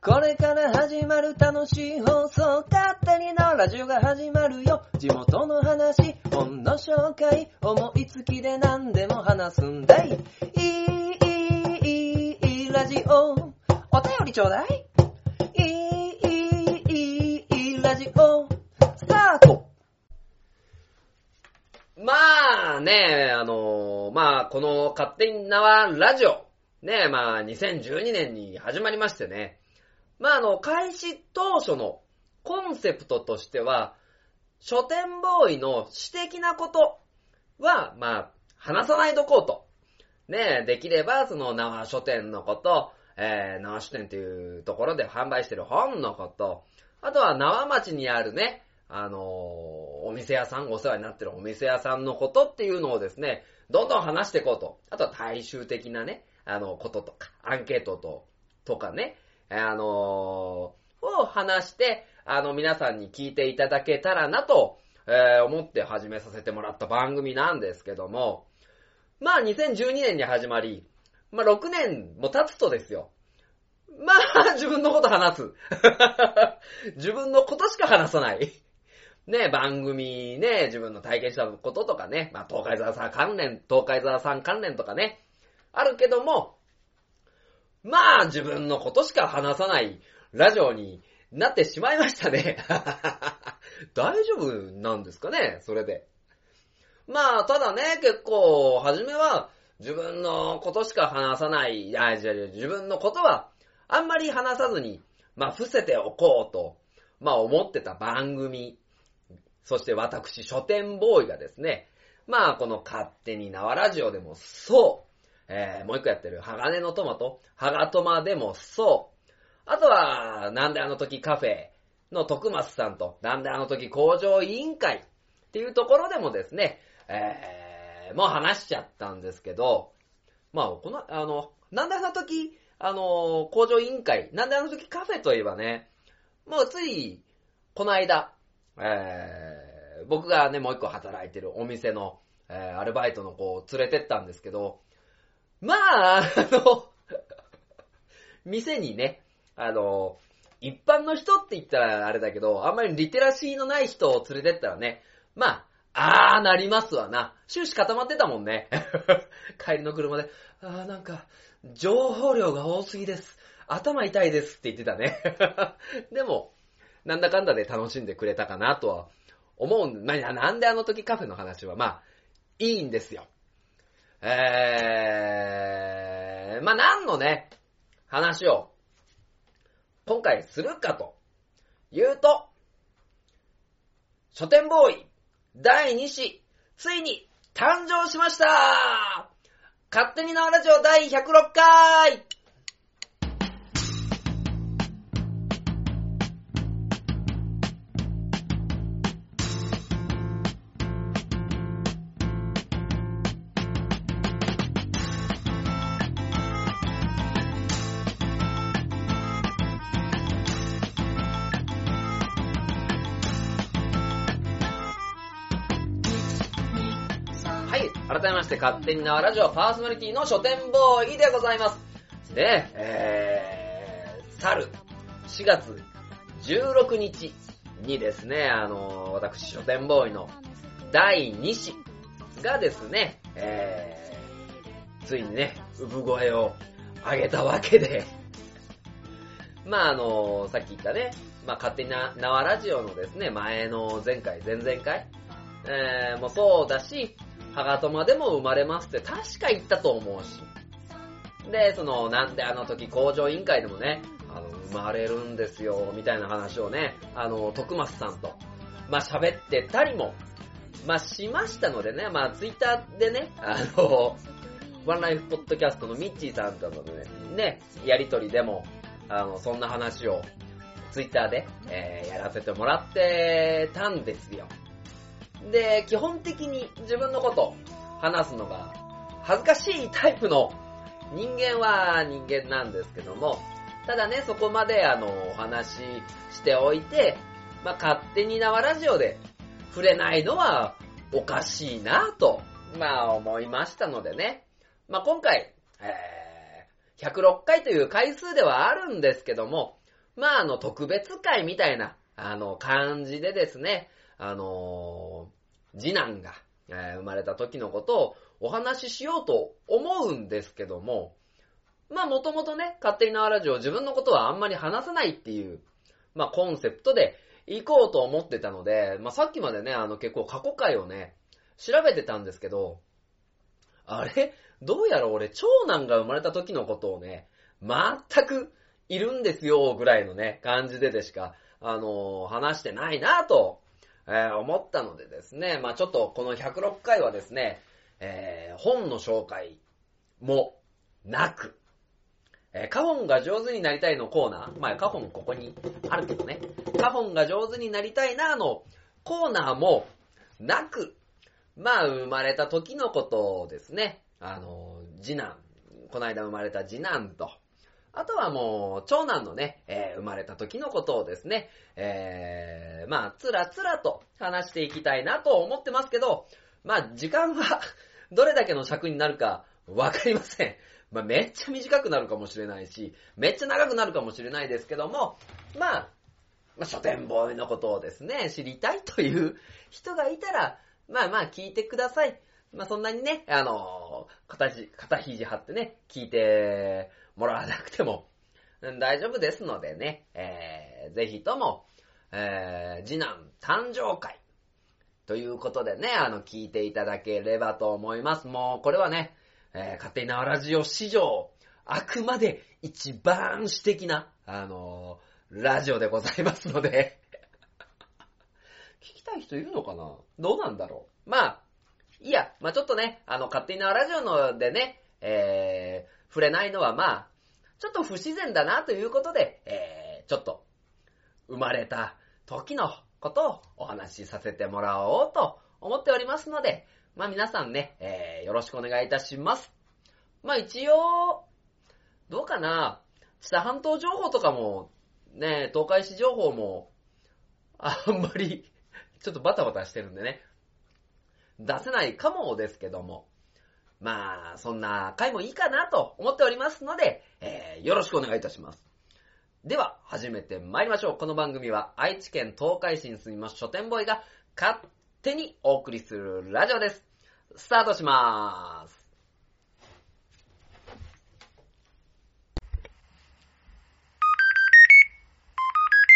これから始まる楽しい放送、勝手にのラジオが始まるよ。地元の話、本の紹介、思いつきで何でも話すんだい。いいラジオ、お便りちょうだい。いいラジオ、スタート。まあね、この勝手に縄ラジオね、2012年に始まりましてね。開始当初のコンセプトとしては、書店ボーイの私的なことは、話さないとこうと。ね、できれば、その、縄書店のこと、縄書店というところで販売してる本のこと、あとは縄町にあるね、お店屋さん、お世話になってるお店屋さんのことっていうのをですね、どんどん話していこうと。あとは大衆的なね、こととか、アンケートとかね、を話して、皆さんに聞いていただけたらなと、思って始めさせてもらった番組なんですけども、2012年に始まり、6年も経つとですよ。自分のこと話す。自分のことしか話さない。ね、番組ね、自分の体験したこととかね、東海沢さん関連とかね、あるけども、自分のことしか話さないラジオになってしまいましたね。大丈夫なんですかね、それで。ただね、結構、初めは自分のことしか話さない、自分のことはあんまり話さずに、伏せておこうと、思ってた番組、そして私、書店ボーイがですね、この勝手に縄ラジオでもそう、もう一個やってる、鋼のトマト、ハガトマでもそう。あとは、なんであの時カフェの徳松さんと、なんであの時工場委員会っていうところでもですね、もう話しちゃったんですけど、なんであの時、工場委員会、なんであの時カフェといえばね、つい、この間、僕がね、もう一個働いてるお店の、アルバイトの子を連れてったんですけど、店にね、一般の人って言ったらあれだけど、あんまりリテラシーのない人を連れてったらね、なりますわな。終始固まってたもんね。帰りの車で、情報量が多すぎです。頭痛いですって言ってたね。でも、なんだかんだで楽しんでくれたかなとは思うんで、なんであの時カフェの話は、いいんですよ。何のね、話を、今回するかと、言うと、書店ボーイ、第2子、ついに、誕生しました!勝手に縄ラジオ第106回!改めまして、勝手に縄ラジオパーソナリティの書店ボーイでございます。ね、去る4月16日にですね、私書店ボーイの第2子がですね、ついにね、産声を上げたわけで、さっき言ったね、勝手に縄ラジオのですね、前々回、もそうだし、ハガトマでも生まれますって確か言ったと思うし。で、なんであの時工場委員会でもね、生まれるんですよ、みたいな話をね、徳松さんと、喋ってたりも、しましたのでね、ツイッターでね、ワンライフポッドキャストのミッチーさんとのね、やりとりでも、そんな話を、ツイッターで、やらせてもらってたんですよ。で、基本的に自分のこと話すのが恥ずかしいタイプの人間は人間なんですけども、ただね、そこまでお話ししておいて、勝手に縄ラジオで触れないのはおかしいなと、思いましたのでね。今回、106回という回数ではあるんですけども、まあ、特別会みたいな、感じでですね、次男が、生まれた時のことをお話ししようと思うんですけども、まあ、もともとね、勝手に縄ラジオ、自分のことはあんまり話さないっていう、まあ、コンセプトで行こうと思ってたので、まあ、さっきまでね、結構過去回をね、調べてたんですけど、あれどうやら俺、長男が生まれた時のことをね、全くいるんですよ、ぐらいのね、感じでしか、話してないなと、思ったのでですね、まあ、ちょっとこの106回はですね、本の紹介もなく、カホンが上手になりたいのコーナー、まあ、カホンここにあるけどね、カホンが上手になりたいなのコーナーもなく、まあ、生まれた時のことをですね、次男、この間生まれた次男と、あとはもう長男のね、生まれた時のことをですね、まあつらつらと話していきたいなと思ってますけど、まあ時間はどれだけの尺になるかわかりません。まあめっちゃ短くなるかもしれないし、めっちゃ長くなるかもしれないですけども、まあ書店ボーイのことをですね、知りたいという人がいたら、まあまあ聞いてください。まあそんなにね、肩肘張ってね、聞いてもらわなくても大丈夫ですのでね、ぜひとも、次男誕生会ということでね、聞いていただければと思います。もうこれはね、勝手に縄ラジオ史上あくまで一番私的なラジオでございますので聞きたい人いるのかな、どうなんだろう。まあいや、まぁ、ちょっとね、勝手に縄ラジオのでね、触れないのはまぁ、ちょっと不自然だなということで、ちょっと、生まれた時のことをお話しさせてもらおうと思っておりますので、まぁ、皆さんね、よろしくお願いいたします。まぁ、一応、どうかな、知多半島情報とかも、ね、東海市情報も、あんまり、ちょっとバタバタしてるんでね、出せないかもですけども、まあそんな回もいいかなと思っておりますので、よろしくお願いいたします。では始めてまいりましょう。この番組は愛知県東海市に住みます書店ボーイが勝手にお送りするラジオです。スタートしまーす。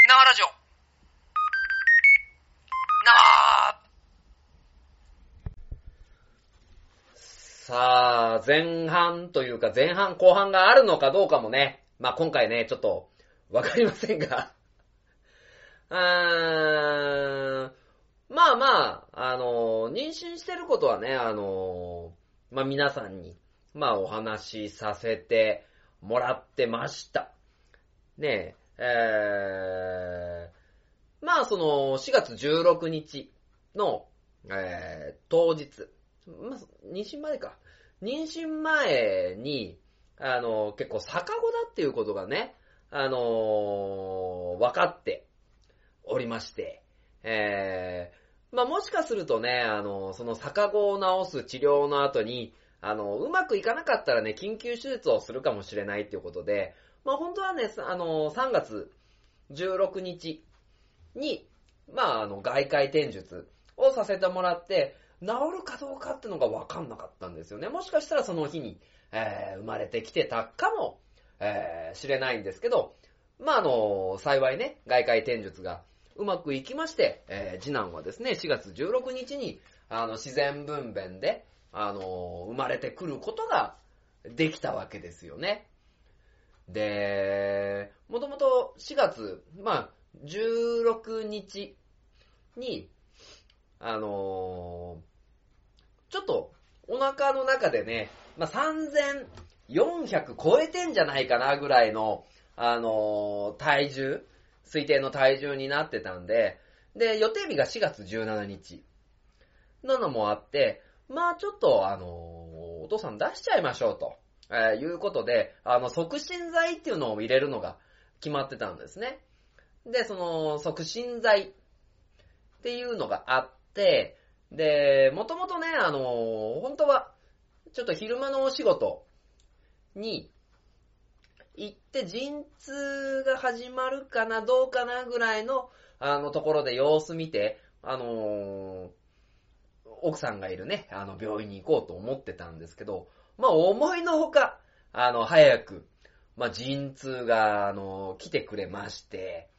なわラジオさあ、前半というか前半後半があるのかどうかもね、まあ今回ね、ちょっとわかりませんが、まあまあ、妊娠してることはね、まあ皆さんに、まあお話しさせてもらってました。ねえ、まあその4月16日の、当日、まあ、妊娠前か。妊娠前に、結構逆子だっていうことがね、分かっておりまして、まあ、もしかするとね、その逆子を治す治療の後に、うまくいかなかったらね、緊急手術をするかもしれないっていうことで、まあ、本当はね、3月16日に、まあ、外科転術をさせてもらって、治るかどうかってのが分かんなかったんですよね。もしかしたらその日に、生まれてきてたかも、しれないんですけど、まあ、幸いね、外科転術がうまくいきまして、次男はですね、4月16日に、自然分娩で、生まれてくることができたわけですよね。で、もともと4月、まあ、16日に、ちょっとお腹の中でね、まあ、3400超えてんじゃないかなぐらいの、体重、推定の体重になってたんで、で、予定日が4月17日なのもあって、まあちょっと、お父さん出しちゃいましょうと、いうことで、促進剤っていうのを入れるのが決まってたんですね。で、その促進剤っていうのがあって、で、もともとね、本当は、ちょっと昼間のお仕事に行って陣痛が始まるかなどうかなぐらいのところで様子見て、奥さんがいるね、病院に行こうと思ってたんですけど、まあ思いのほか、早く、まあ陣痛が、来てくれまして、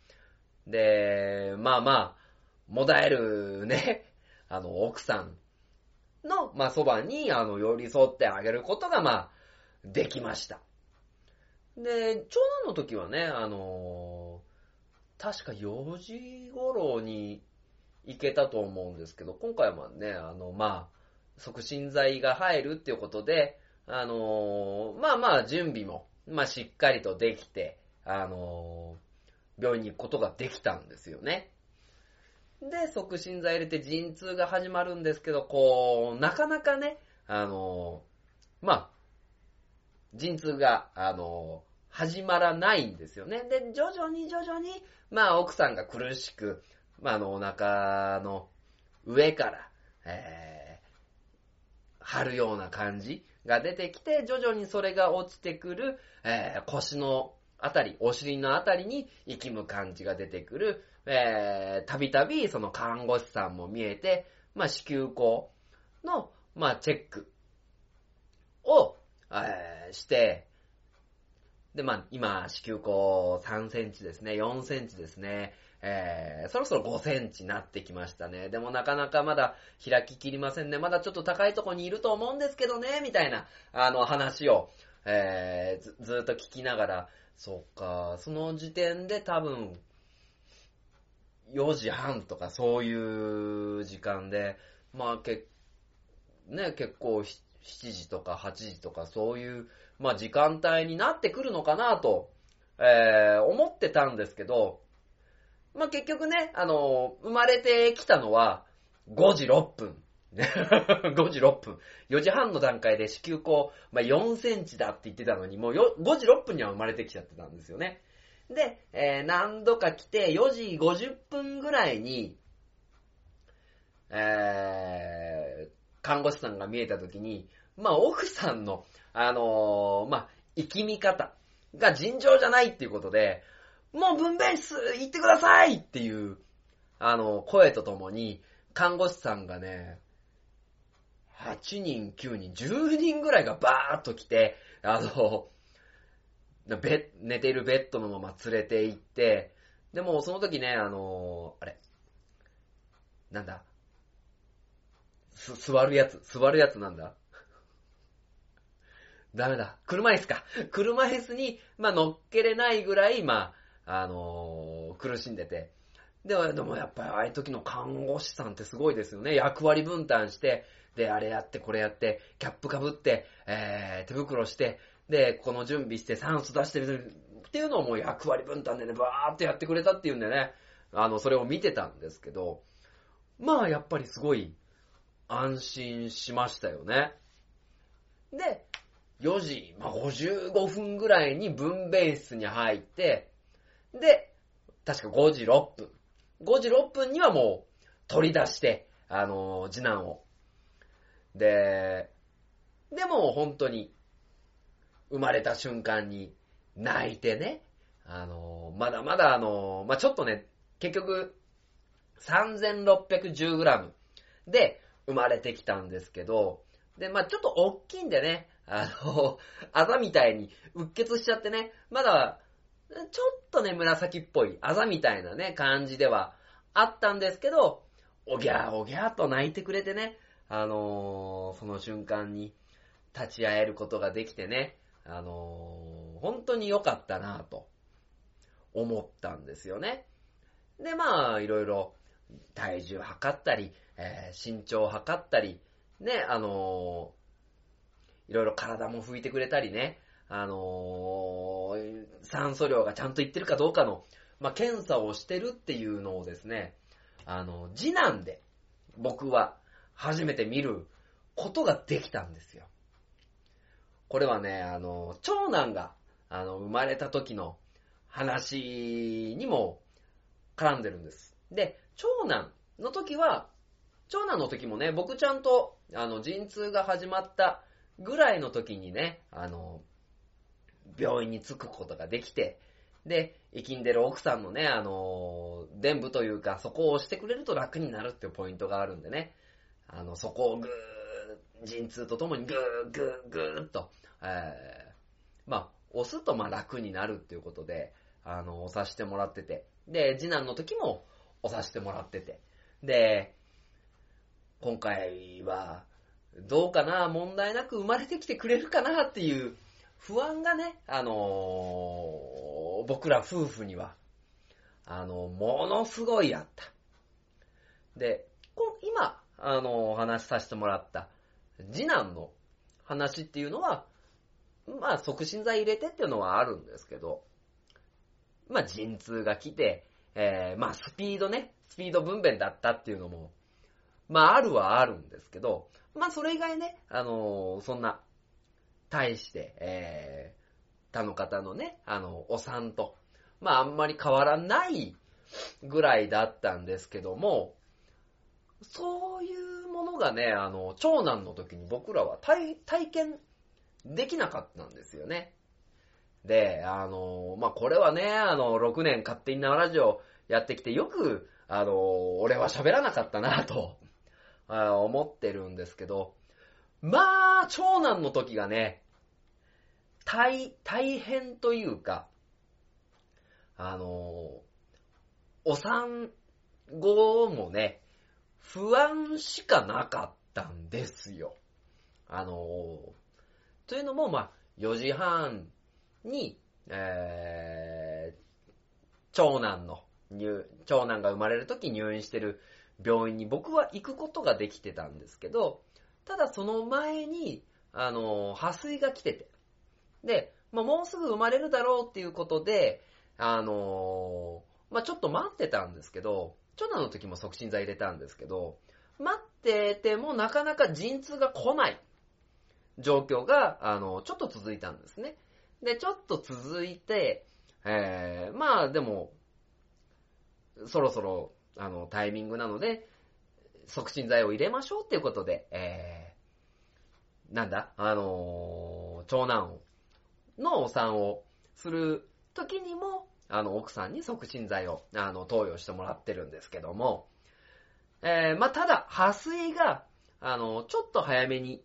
で、まあまあ、もだえるね、奥さんの、まあそばに、寄り添ってあげることが、まあ、できました。で、長男の時はね、確か4時頃に行けたと思うんですけど、今回はね、まあ、促進剤が入るっていうことで、まあまあ準備も、まあしっかりとできて、病院に行くことができたんですよね。で、促進剤入れて陣痛が始まるんですけど、こう、なかなかね、まあ、陣痛が、始まらないんですよね。で、徐々に、まあ、奥さんが苦しく、まあ、お腹の上から、張るような感じが出てきて、徐々にそれが落ちてくる、腰のあたり、お尻のあたりにいきむ感じが出てくる、たびたび、その看護師さんも見えて、まあ、子宮口の、まあ、チェックを、して、で、まあ、今、子宮口3センチですね、4センチですね、そろそろ5センチになってきましたね。でもなかなかまだ開ききりませんね。まだちょっと高いとこにいると思うんですけどね、みたいな、話を、ずっと聞きながら、そっか、その時点で多分、4時半とかそういう時間で、まあ、結構、7時とか8時とかそういう、まあ時間帯になってくるのかなと、思ってたんですけど、まあ結局ね、生まれてきたのは5時6分。5時6分。4時半の段階で子宮口、まあ4センチだって言ってたのに、もう5時6分には生まれてきちゃってたんですよね。で、何度か来て4時50分ぐらいに、看護師さんが見えたときに、まあ、奥さんの、まあ、生き見方が尋常じゃないっていうことで、もう分娩室行ってくださいっていう、声とともに、看護師さんがね、8人、9人、10人ぐらいがバーっと来て、寝ているベッドのまま連れて行って、でもその時ね、座るやつなんだ。ダメだ。車椅子か。車椅子に、まあ、乗っけれないぐらい、まあ、苦しんでて。でもやっぱりああいう時の看護師さんってすごいですよね。役割分担して、で、あれやって、これやって、キャップ被って、手袋して、で、この準備して、酸素出してみるっていうのをもう役割分担でね、バーってやってくれたっていうんでね、それを見てたんですけど、まあ、やっぱりすごい、安心しましたよね。で、4時、まあ、55分ぐらいに分娩室に入って、で、確か5時6分。5時6分にはもう取り出して、次男を。でも本当に、生まれた瞬間に泣いてね、まだまだまあ、ちょっとね、結局、3610g で、生まれてきたんですけど、で、まぁ、ちょっと大きいんでね、あざみたいにうっ血しちゃってね、まだ、ちょっとね、紫っぽい、あざみたいなね、感じではあったんですけど、おぎゃーおぎゃーと泣いてくれてね、その瞬間に立ち会えることができてね、本当に良かったなぁと思ったんですよね。で、まぁ、いろいろ体重測ったり、身長を測ったり、ね、いろいろ体も拭いてくれたりね、酸素量がちゃんといってるかどうかの、まあ、検査をしてるっていうのをですね、次男で僕は初めて見ることができたんですよ。これはね、長男が、生まれた時の話にも絡んでるんです。で、長男の時もね、僕ちゃんと、陣痛が始まったぐらいの時にね、病院に着くことができて、で、生きんでる奥さんのね、伝部というか、そこを押してくれると楽になるっていうポイントがあるんでね、そこをぐー、陣痛とともにぐーぐーぐーっと、まあ、押すとまあ楽になるっていうことで、押させてもらってて、で、次男の時も押させてもらってて、で、今回は、どうかな、問題なく生まれてきてくれるかなっていう不安がね、僕ら夫婦には、ものすごいあった。で、今、お話しさせてもらった、次男の話っていうのは、まあ、促進剤入れてっていうのはあるんですけど、まあ、陣痛が来て、まあ、スピード分娩だったっていうのも、まあ、あるはあるんですけど、まあ、それ以外ね、そんな、対して、他の方のね、お産と、まあ、あんまり変わらないぐらいだったんですけども、そういうものがね、長男の時に僕らは体験できなかったんですよね。で、まあ、これはね、6年勝手に生ラジオやってきて、よく、俺は喋らなかったなと思ってるんですけど、まあ、長男の時がね、大変というか、お産後もね、不安しかなかったんですよ。というのも、まあ、4時半に、長男が生まれるとき入院してる病院に僕は行くことができてたんですけど、ただその前に、破水が来てて、で、まあ、もうすぐ生まれるだろうっていうことで、まあ、ちょっと待ってたんですけど、長男の時も促進剤入れたんですけど、待っててもなかなか陣痛が来ない状況が、ちょっと続いたんですね。で、ちょっと続いて、まあ、でも、そろそろ、タイミングなので、促進剤を入れましょうっていうことで、長男のお産をする時にも、奥さんに促進剤を、投与してもらってるんですけども、まあ、ただ、破水が、ちょっと早めに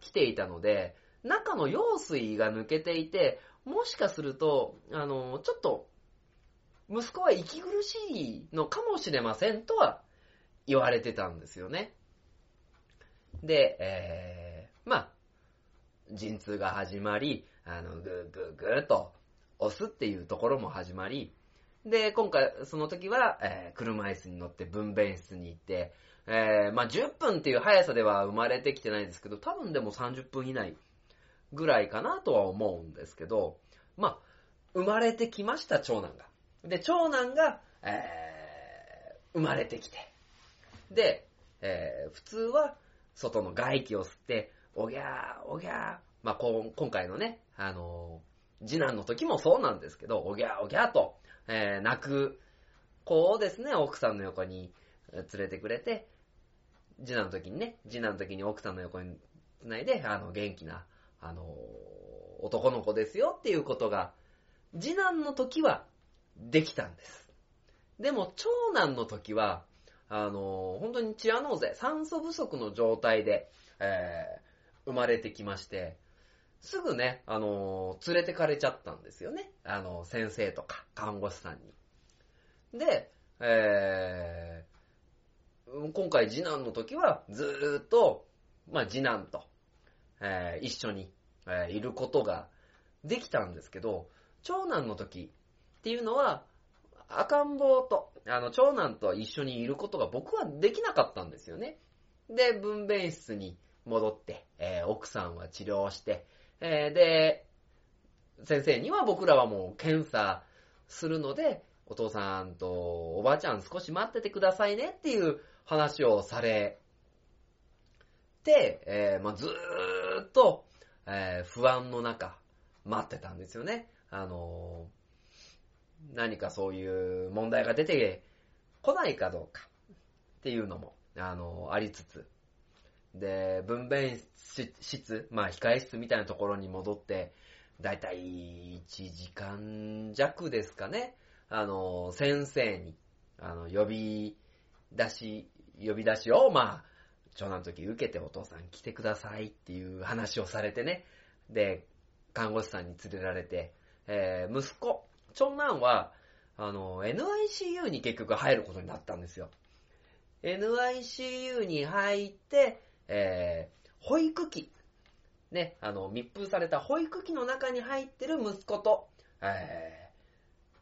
来ていたので、中の羊水が抜けていて、もしかすると、ちょっと、息子は息苦しいのかもしれませんとは言われてたんですよね。で、まあ、陣痛が始まり、ぐーぐーぐーと押すっていうところも始まり、で、今回、その時は、車椅子に乗って分娩室に行って、まあ、10分っていう速さでは生まれてきてないんですけど、多分でも30分以内ぐらいかなとは思うんですけど、まあ、生まれてきました、長男が。で、長男が、生まれてきて、で、普通は外の外気を吸って、おぎゃーおぎゃー、まあ、今回のね、次男の時もそうなんですけど、おぎゃーおぎゃーと、泣く子をですね、奥さんの横に連れてくれて、次男の時に奥さんの横につないで、元気な、男の子ですよっていうことが、次男の時はできたんです。でも、長男の時は、本当にチアノーゼ、酸素不足の状態で、生まれてきまして、すぐね、連れてかれちゃったんですよね。先生とか、看護師さんに。で、今回次男の時は、ずーっと、まあ、次男と、一緒に、いることができたんですけど、長男の時っていうのは、赤ん坊と、長男と一緒にいることが僕はできなかったんですよね。で、分娩室に戻って、奥さんは治療して、で、先生には僕らはもう検査するので、お父さんとおばあちゃん少し待っててくださいねっていう話をされて、まあ、ずーっと、不安の中待ってたんですよね。何かそういう問題が出てこないかどうかっていうのも、ありつつ。で、分娩室、まあ、控え室みたいなところに戻って、だいたい1時間弱ですかね。先生に、呼び出しを、まあ、長男の時受けてお父さん来てくださいっていう話をされてね。で、看護師さんに連れられて、息子、長男は、NICU に結局入ることになったんですよ。NICU に入って、保育器、ね、密封された保育器の中に入ってる息子と、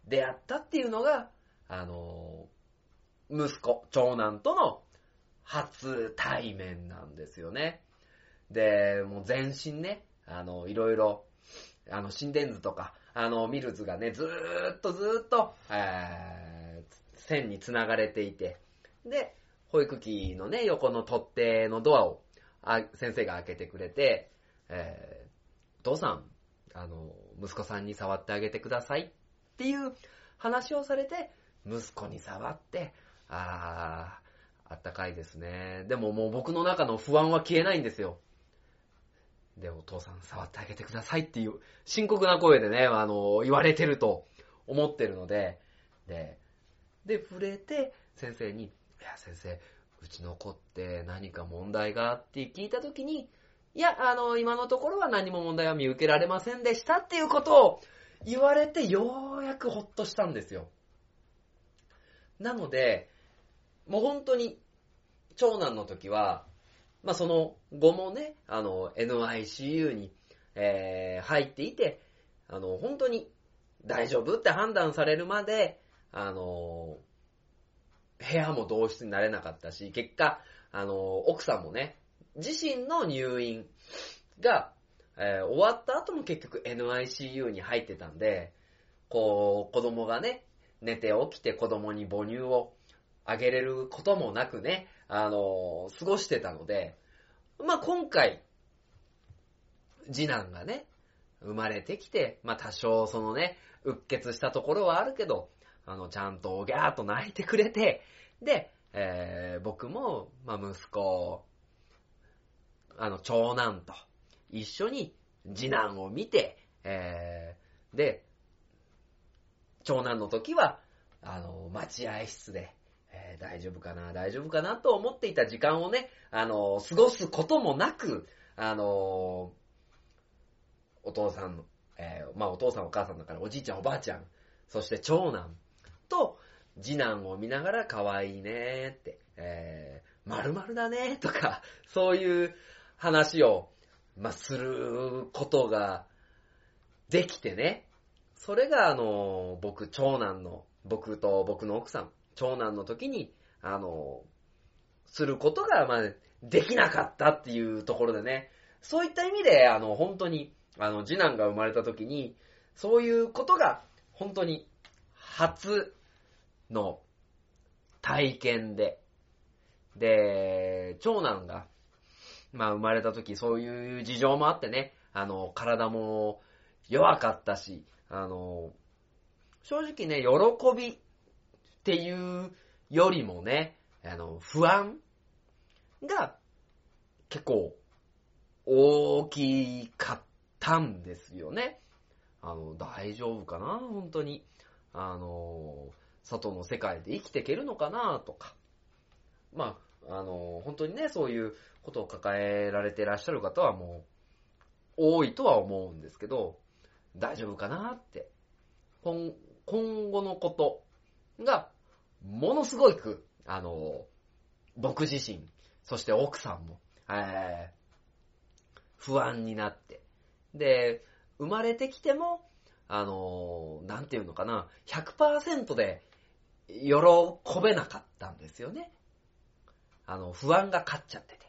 出会ったっていうのが、息子、長男との初対面なんですよね。で、もう全身ね、いろいろ、心電図とか、ミルズがね、ずーっと、線に繋がれていて、で、保育器のね、横の取っ手のドアを、先生が開けてくれて、お父さん、息子さんに触ってあげてくださいっていう話をされて、息子に触って、あったかいですね。でももう僕の中の不安は消えないんですよ。で、お父さん触ってあげてくださいっていう深刻な声でね、言われてると思ってるので、で、触れて先生に、いや先生、うちの子って何か問題があって聞いたときに、いや、今のところは何も問題は見受けられませんでしたっていうことを言われて、ようやくほっとしたんですよ。なので、もう本当に、長男の時は、まあ、その後もね、NICU に、入っていて、本当に大丈夫って判断されるまで、部屋も同室になれなかったし、結果、奥さんもね、自身の入院が、終わった後も結局 NICU に入ってたんで、こう、子供がね、寝て起きて子供に母乳をあげれることもなくね、過ごしてたので、まあ、今回、次男がね、生まれてきて、まあ、多少そのね、うっ血したところはあるけど、ちゃんとおぎゃーっと泣いてくれて、で、僕も、まあ、息子、長男と一緒に次男を見て、で、長男の時は、待合室で、大丈夫かなと思っていた時間をね、過ごすこともなく、お父さんの、まあ、お父さんお母さんだから、おじいちゃんおばあちゃん、そして長男と次男を見ながら、可愛いねって、〇〇だねとか、そういう話を、まあ、することができてね、それが僕と僕の奥さん、長男の時に、することが、まあ、できなかったっていうところでね、そういった意味で、本当に、次男が生まれた時に、そういうことが、本当に、初の体験で、で、長男が、まあ、生まれた時、そういう事情もあってね、体も弱かったし、正直ね、喜び、っていうよりもね、不安が結構大きかったんですよね。大丈夫かな？本当に。外の世界で生きていけるのかなとか。まあ、本当にね、そういうことを抱えられていらっしゃる方はもう多いとは思うんですけど、大丈夫かなって。今後のことが、ものすごく、僕自身、そして奥さんも、不安になって。で、生まれてきても、なんていうのかな、100% で喜べなかったんですよね。不安が勝っちゃってて。っ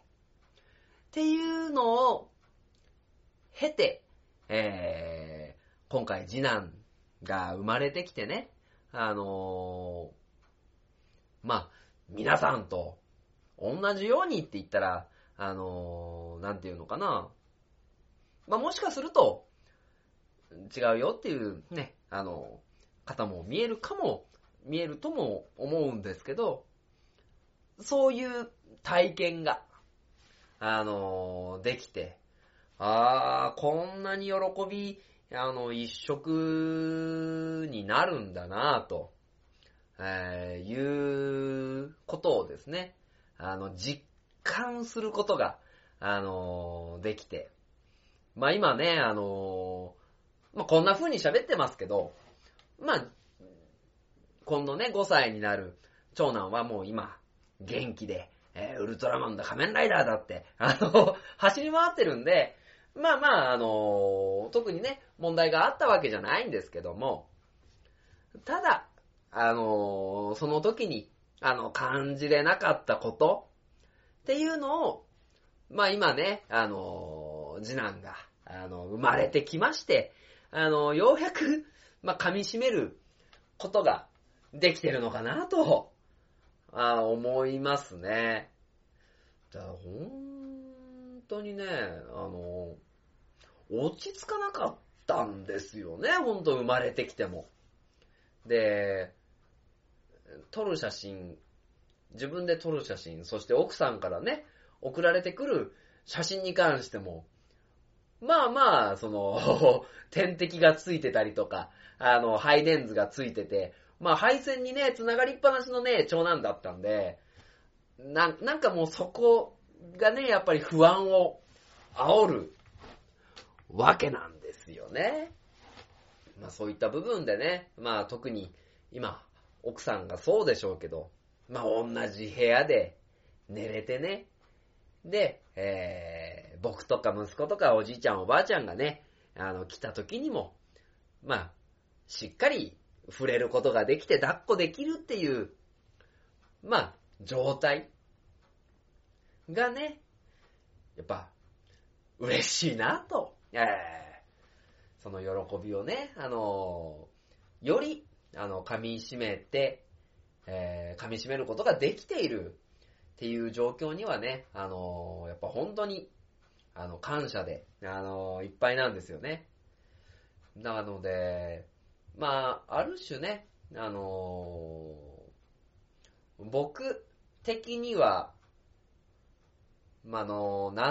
ていうのを、経て、今回次男が生まれてきてね、まあ、皆さんと同じようにって言ったら、なんていうのかな。まあ、もしかすると、違うよっていうね、方も見えるとも思うんですけど、そういう体験が、できて、こんなに喜び、一色になるんだなぁと、いうことをですね、実感することが、できて。まあ今ね、こんな風に喋ってますけど、今度ね、5歳になる長男はもう今、元気で、ウルトラマンだ、仮面ライダーだって、走り回ってるんで、特にね、問題があったわけじゃないんですけども、ただ、その時に、感じれなかったことっていうのを、今ね、次男が、生まれてきまして、ようやく、噛み締めることができてるのかなと、思いますね。本当にね、落ち着かなかったんですよね、本当生まれてきても。で、撮る写真、自分で撮る写真、そして奥さんからね、送られてくる写真に関しても、点滴がついてたりとか、配電図がついてて、配線にね、繋がりっぱなしのね、長男だったんで、なんかもうそこがね、やっぱり不安を煽るわけなんですよね。そういった部分でね、特に今、奥さんがそうでしょうけど、同じ部屋で寝れてね、で、僕とか息子とかおじいちゃんおばあちゃんがね、来た時にも、しっかり触れることができて抱っこできるっていう、状態がね、やっぱ、嬉しいなと、その喜びをね、より、噛み締めて、噛み締めることができているっていう状況にはね、やっぱ本当に、感謝で、いっぱいなんですよね。なので、ある種ね、僕的には、な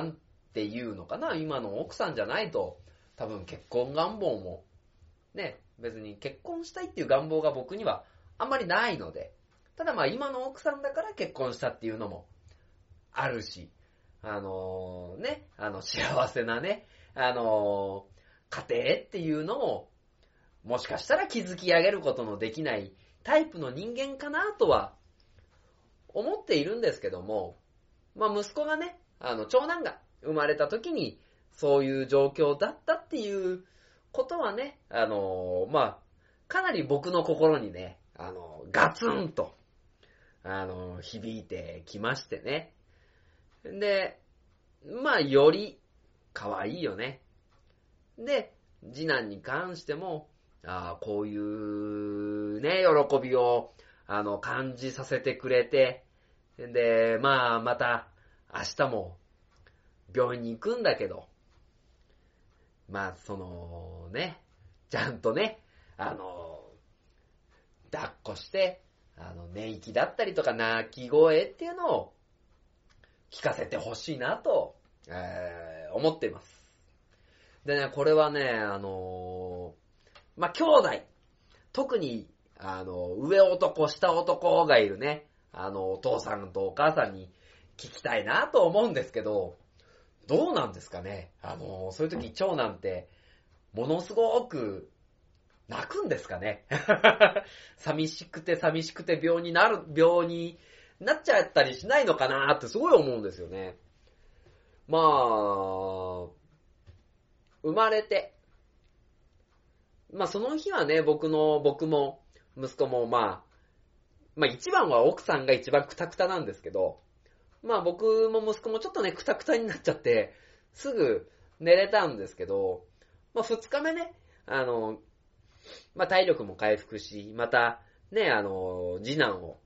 んていうのかな、今の奥さんじゃないと、多分結婚願望も、ね、別に結婚したいっていう願望が僕にはあんまりないので、ただ今の奥さんだから結婚したっていうのもあるし、幸せなね、家庭っていうのを、もしかしたら築き上げることのできないタイプの人間かなとは、思っているんですけども、息子がね、長男が生まれた時に、そういう状況だったっていうことはね、かなり僕の心にね、ガツンと、響いてきましてね。で、より可愛いよね。で、次男に関しても、こういうね、喜びを、感じさせてくれて、で、また、明日も、病院に行くんだけど、ちゃんとね、抱っこして、寝息だったりとか、泣き声っていうのを、聞かせてほしいなと、思っています。でね、これはね、兄弟、特に、上男、下男がいるね、お父さんとお母さんに聞きたいなと思うんですけど、どうなんですかね。そういう時、長男って、ものすごく、泣くんですかね。寂しくて病になっちゃったりしないのかなってすごい思うんですよね。生まれて、その日はね、僕も、息子も一番は奥さんが一番クタクタなんですけど、僕も息子もちょっとね、クタクタになっちゃって、すぐ寝れたんですけど、二日目ね、体力も回復し、またね、次男を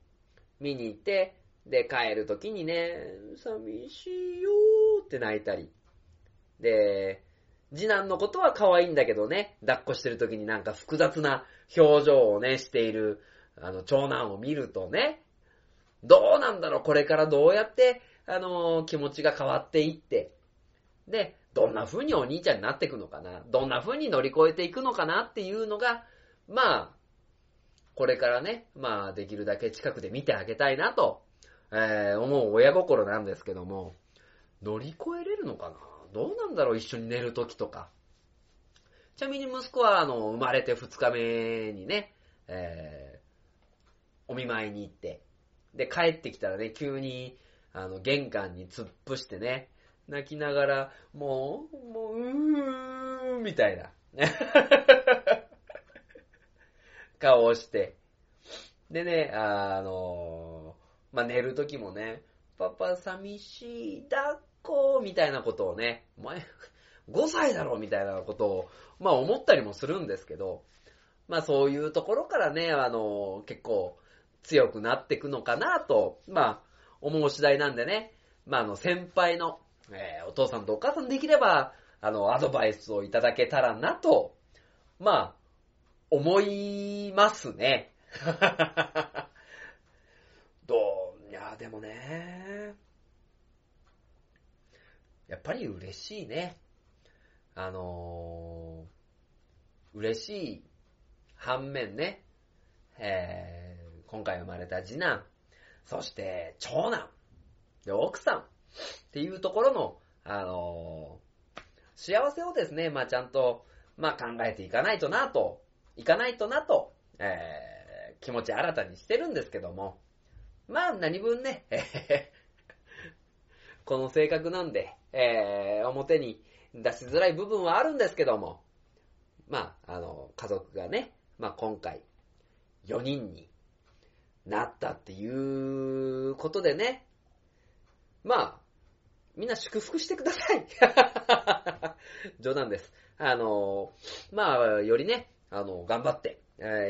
見に行って、で、帰るときにね、寂しいよーって泣いたり、で、次男のことは可愛いんだけどね、抱っこしてるときになんか複雑な表情をね、している、長男を見るとね、どうなんだろう、これからどうやって、気持ちが変わっていって、で、どんな風にお兄ちゃんになっていくのかな、どんな風に乗り越えていくのかなっていうのが、まあ、これからね、まあ、できるだけ近くで見てあげたいなと、思う親心なんですけども、乗り越えれるのかな、どうなんだろう、一緒に寝るときとか。ちなみに息子は、生まれて2日目にね、お見舞いに行って、で、帰ってきたらね、急に、玄関に突っ伏してね、泣きながら、もう、みたいな、顔をして。でね、まあ、寝るときもね、パパ寂しい、抱っこ、みたいなことをね、お前、5歳だろ、みたいなことを、まあ、思ったりもするんですけど、まあ、そういうところからね、結構、強くなっていくのかなと、まあ、思う次第なんでね、まあ、先輩の、お父さんとお母さんできれば、アドバイスをいただけたらなと、まあ、思いますね。いや、でもね、やっぱり嬉しいね。嬉しい反面ね、今回生まれた次男、そして長男、で奥さんっていうところの、幸せをですね、まあちゃんと、まあ考えていかないとなと、気持ち新たにしてるんですけども、まあ何分ね、この性格なんで、表に出しづらい部分はあるんですけども、まあ、家族がね、まあ今回、4人になったっていうことでね、まあ、みんな祝福してください。冗談です。まあ、よりね、頑張って、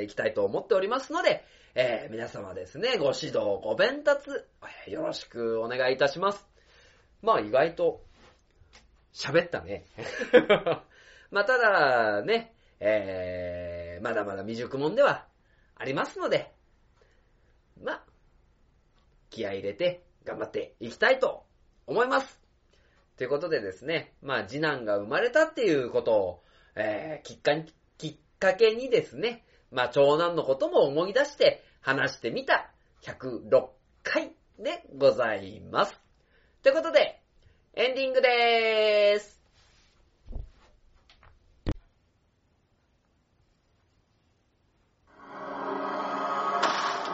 いきたいと思っておりますので、皆様ですね、ご指導、ご鞭撻、よろしくお願いいたします。まあ、意外と、喋ったね。まあ、ただ、ね、まだまだ未熟もんではありますので、まあ、気合い入れて頑張っていきたいと思います。ということでですね、まあ、次男が生まれたっていうことを、きっかけにですね、まあ、長男のことも思い出して話してみた106回でございます。ということで、エンディングでーす。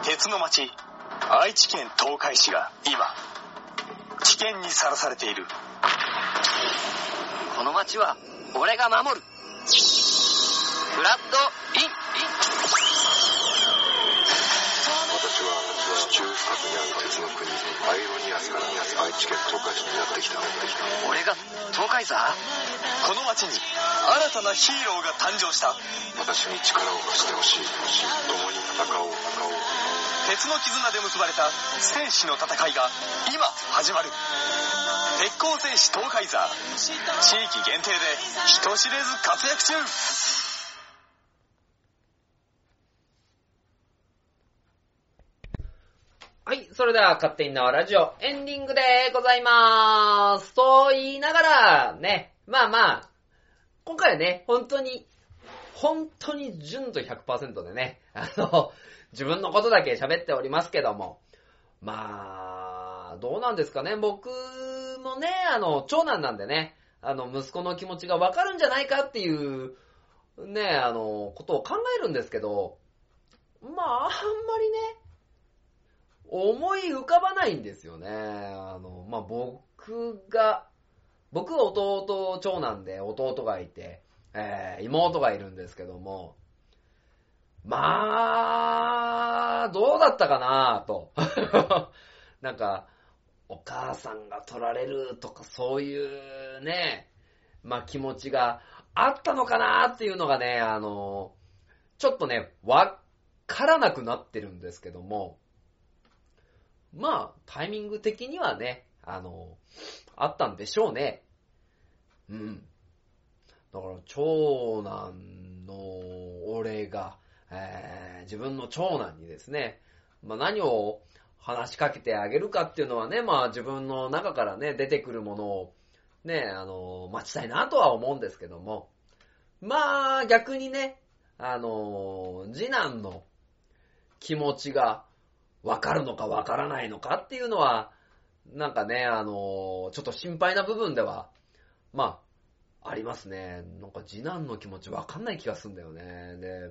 鉄の町、愛知県東海市が今、危険にさらされている。この町は俺が守る。フラッドイン。私は地中深くにある鉄の国、アイロニアスから愛知県東海市にやってきた。俺が東海座？この町に新たなヒーローが誕生した。私に力を貸してほしい。共に戦おう。鉄の絆で結ばれた戦士の戦いが今始まる。鉄鋼戦士東海座、地域限定で人知れず活躍中。はい、それでは勝手に縄ラジオエンディングでございまーす。と言いながらね、まあまあ今回はね、本当に純度 100% でね、自分のことだけ喋っておりますけども、まあ、どうなんですかね。僕もね、長男なんでね、息子の気持ちがわかるんじゃないかっていう、ね、ことを考えるんですけど、まあ、あんまりね、思い浮かばないんですよね。まあ、僕は弟、長男で弟がいて、妹がいるんですけども、まあ、どうだったかなと。なんか、お母さんが取られるとかそういうね、まあ気持ちがあったのかなっていうのがね、ちょっとね、わからなくなってるんですけども、まあ、タイミング的にはね、あったんでしょうね。うん。だから、長男の俺が、自分の長男にですね、まあ、何を話しかけてあげるかっていうのはね、まあ自分の中からね、出てくるものをね、待ちたいなとは思うんですけども、まあ逆にね、次男の気持ちがわかるのかわからないのかっていうのは、なんかね、ちょっと心配な部分では、まあ、ありますね。なんか次男の気持ちわかんない気がするんだよね。で、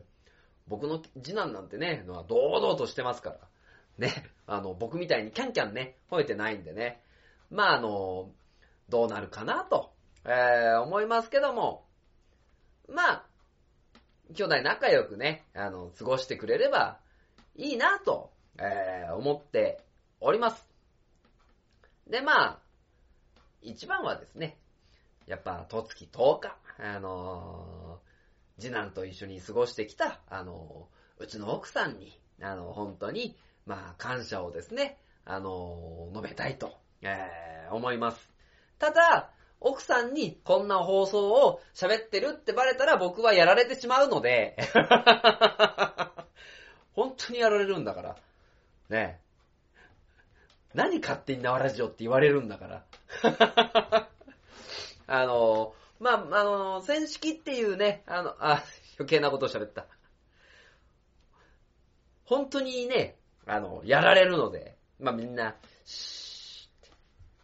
僕の次男なんてね、堂々としてますから。ね、僕みたいにキャンキャンね、吠えてないんでね。まあ、どうなるかなと、思いますけども、まあ、兄弟仲良くね、過ごしてくれればいいなと、思っております。で、まあ、一番はですね、やっぱ、十月10日、次男と一緒に過ごしてきた、うちの奥さんに、本当に、まあ、感謝をですね、述べたいと、思います。ただ、奥さんにこんな放送を喋ってるってバレたら僕はやられてしまうので、本当にやられるんだから。ねえ。何勝手に縄ラジオって言われるんだから。まあ、戦式っていうね、余計なことを喋った。本当にね、やられるので、まあ、みんな、シーって。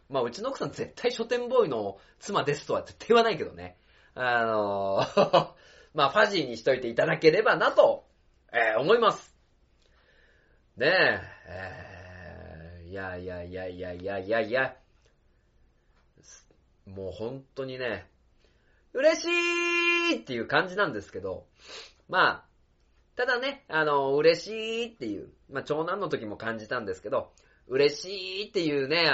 まあ、うちの奥さん絶対書店ボーイの妻ですとは絶対言わないけどね。まあ、ファジーにしといていただければなと、思います。ねえ、いや、もう本当にね、嬉しいっていう感じなんですけど、まあ、ただね、嬉しいっていう、まあ長男の時も感じたんですけど、嬉しいっていうね、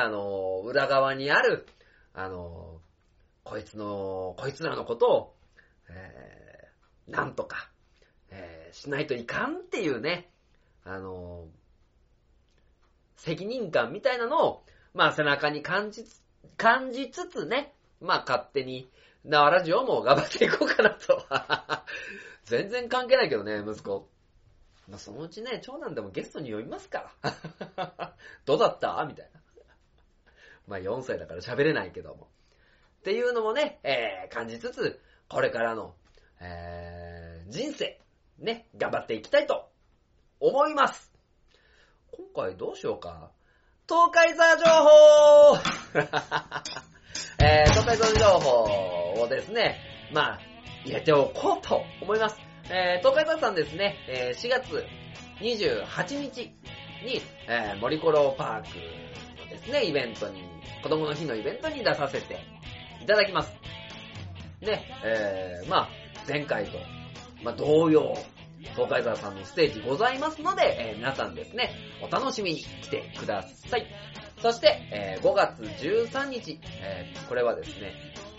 裏側にある、こいつらのことを、なんとか、しないといかんっていうね、責任感みたいなのを、まあ背中に感じつつね、まあ勝手に、縄ラジオも頑張っていこうかなと。全然関係ないけどね、息子。まあそのうちね、長男でもゲストに呼びますから。どうだったみたいな。まあ4歳だから喋れないけども。っていうのもね、感じつつ、これからの、人生、ね、頑張っていきたいと思います。今回どうしようか。東海座情報東海座情報をですね、まあ、入れておこうと思います。東海座さんですね、4月28日に、モリコロパークのですね、イベントに、子供の日のイベントに出させていただきます。ね、まあ、前回と、まあ、同様、東海座さんのステージございますので、皆さんですね、お楽しみに来てください。そして、5月13日、これはですね、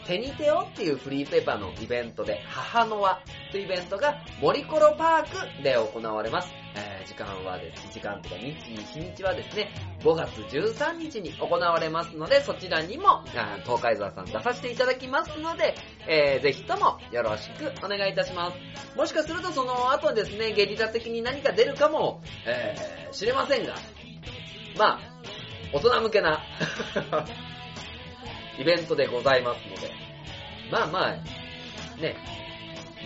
テニテオっていうフリーペーパーのイベントで、母の輪というイベントがモリコロパークで行われます。日にちはですね、5月13日に行われますので、そちらにも、東海座さん出させていただきますので、ぜひともよろしくお願いいたします。もしかするとその後ですね、ゲリラ的に何か出るかも、知れませんが、まあ、大人向けなイベントでございますので、まあまあ、ね、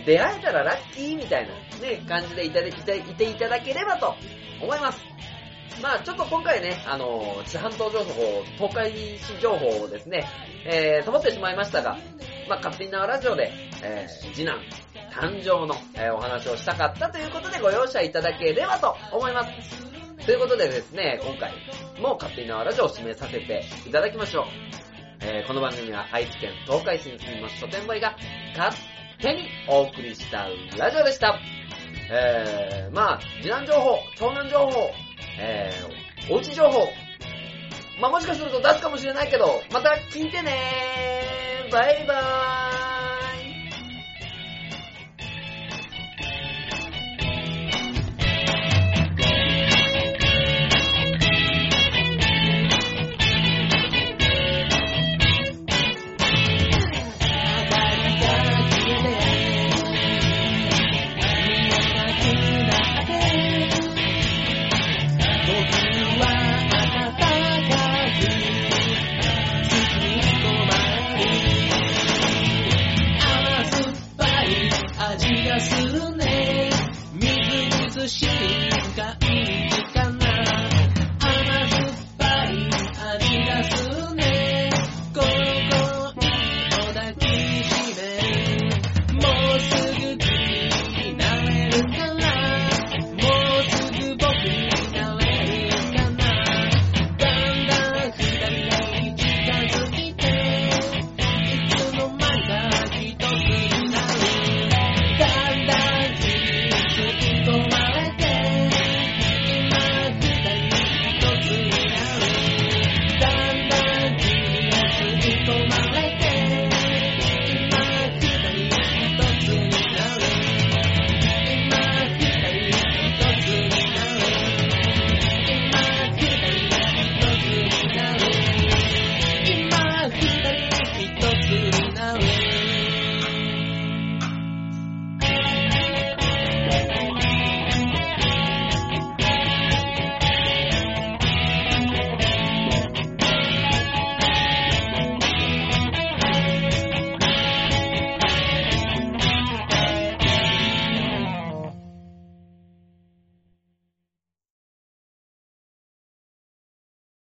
出会えたらラッキーみたいなね、感じでいていただければと思います。まあちょっと今回ね、知半島情報、東海市情報をですね、保ってしまいましたが、まあ勝手に縄ラジオで、次男誕生の、お話をしたかったということでご容赦いただければと思います。ということでですね、今回も勝手に縄ラジオを締めさせていただきましょう。この番組は愛知県東海市に住みます書店ボーイが勝手にお送りしたラジオでした。まあ次男情報、長男情報、おうち情報、まあもしかすると出すかもしれないけど、また聞いてねー。バイバーイ。深海。